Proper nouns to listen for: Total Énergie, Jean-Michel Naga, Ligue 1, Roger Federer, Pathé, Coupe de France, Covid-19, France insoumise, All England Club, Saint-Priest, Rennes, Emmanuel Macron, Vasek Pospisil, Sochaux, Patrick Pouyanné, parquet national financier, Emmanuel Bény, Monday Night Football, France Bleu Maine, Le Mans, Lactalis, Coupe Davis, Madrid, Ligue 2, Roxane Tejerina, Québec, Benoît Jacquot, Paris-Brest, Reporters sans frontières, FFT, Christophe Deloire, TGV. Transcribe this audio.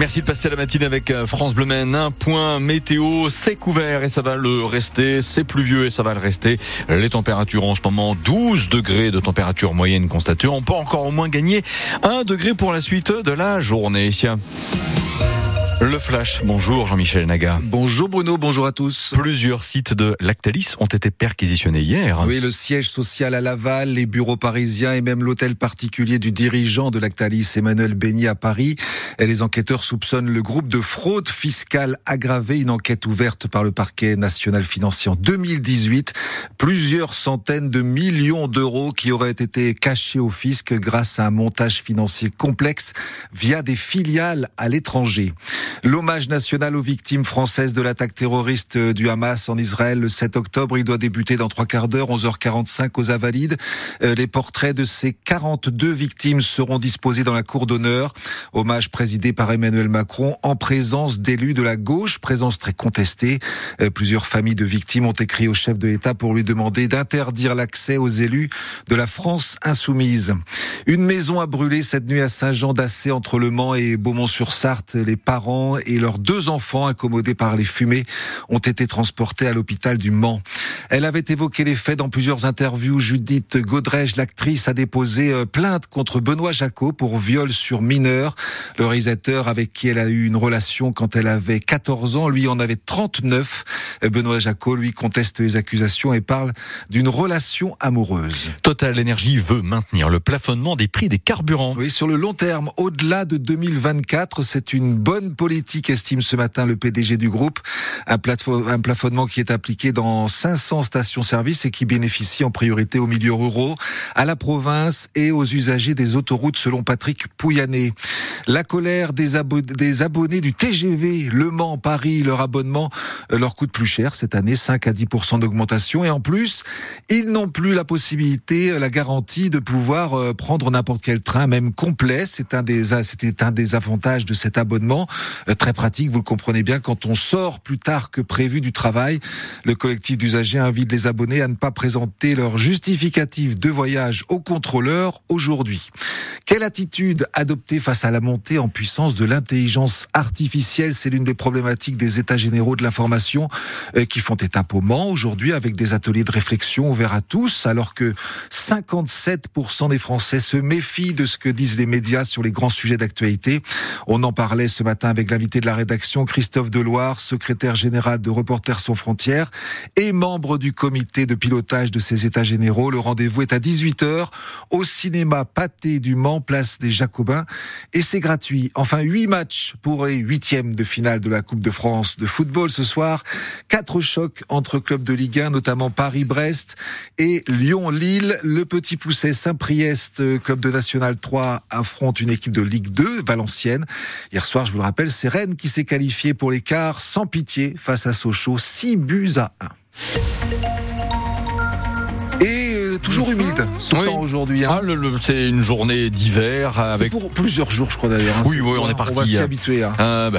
Merci de passer la matinée avec France Bleu Maine. Un point météo, c'est couvert et ça va le rester. C'est pluvieux et ça va le rester. Les températures en ce moment, 12 degrés de température moyenne constatée. On peut encore au moins gagner 1 degré pour la suite de la journée. Le Flash, bonjour Jean-Michel Naga. Bonjour Bruno, bonjour à tous. Plusieurs sites de Lactalis ont été perquisitionnés hier. Oui, le siège social à Laval, les bureaux parisiens et même l'hôtel particulier du dirigeant de Lactalis, Emmanuel Bény, à Paris. Et les enquêteurs soupçonnent le groupe de fraude fiscale aggravée, une enquête ouverte par le parquet national financier en 2018. Plusieurs centaines de millions d'euros qui auraient été cachés au fisc grâce à un montage financier complexe via des filiales à l'étranger. L'hommage national aux victimes françaises de l'attaque terroriste du Hamas en Israël le 7 octobre, il doit débuter dans 3 quarts d'heure, 11h45 aux Invalides. Les portraits de ces 42 victimes seront disposés dans la cour d'honneur. Hommage présidé par Emmanuel Macron en présence d'élus de la gauche, présence très contestée. Plusieurs familles de victimes ont écrit au chef de l'État pour lui demander d'interdire l'accès aux élus de la France insoumise. Une maison a brûlé cette nuit à Saint-Jean-d'Assé entre Le Mans et Beaumont-sur-Sarthe. Les parents et leurs 2 enfants, incommodés par les fumées, ont été transportés à l'hôpital du Mans. Elle avait évoqué les faits dans plusieurs interviews. Judith Godrèche, l'actrice, a déposé plainte contre Benoît Jacquot pour viol sur mineur. Le réalisateur avec qui elle a eu une relation quand elle avait 14 ans, lui en avait 39. Benoît Jacquot, lui, conteste les accusations et parle d'une relation amoureuse. Total Énergie veut maintenir le plafonnement des prix des carburants. Oui, sur le long terme, au-delà de 2024, c'est une bonne politique, estime ce matin le PDG du groupe. Un plafonnement qui est appliqué dans 500 stations-service et qui bénéficie en priorité aux milieux ruraux, à la province et aux usagers des autoroutes, selon Patrick Pouyanné. La colère des abonnés du TGV, Le Mans, Paris, leur abonnement leur coûte plus cher cette année, 5 à 10% d'augmentation. Et en plus, ils n'ont plus la possibilité, la garantie de pouvoir prendre n'importe quel train, même complet. C'était un des avantages de cet abonnement. Très pratique, vous le comprenez bien, quand on sort plus tard que prévu du travail. Le collectif d'usagers invite les abonnés à ne pas présenter leur justificatif de voyage au contrôleur aujourd'hui. Quelle attitude adopter face à la montée en puissance de l'intelligence artificielle ? C'est l'une des problématiques des états généraux de l'information qui font étape au Mans aujourd'hui avec des ateliers de réflexion ouverts à tous, alors que 57% des Français se méfient de ce que disent les médias sur les grands sujets d'actualité. On en parlait ce matin avec l'invité de la rédaction, Christophe Deloire, secrétaire général de Reporters sans frontières et membre du comité de pilotage de ces états généraux. Le rendez-vous est à 18h au cinéma Pathé du Mans, place des Jacobins, et c'est gratuit. Enfin, 8 matchs pour les 8e de finale de la Coupe de France de football ce soir. 4 chocs entre clubs de Ligue 1, notamment Paris-Brest et Lyon-Lille. Le petit poucet Saint-Priest, club de National 3, affronte une équipe de Ligue 2, Valenciennes. Hier soir, je vous le rappelle, c'est Rennes qui s'est qualifié pour les quarts sans pitié face à Sochaux, 6-1. Toujours humide, ce temps aujourd'hui. Hein. C'est une journée d'hiver. Avec... C'est pour plusieurs jours, je crois d'ailleurs. Hein. Oui, on est parti. On va s'y habituer. Hein.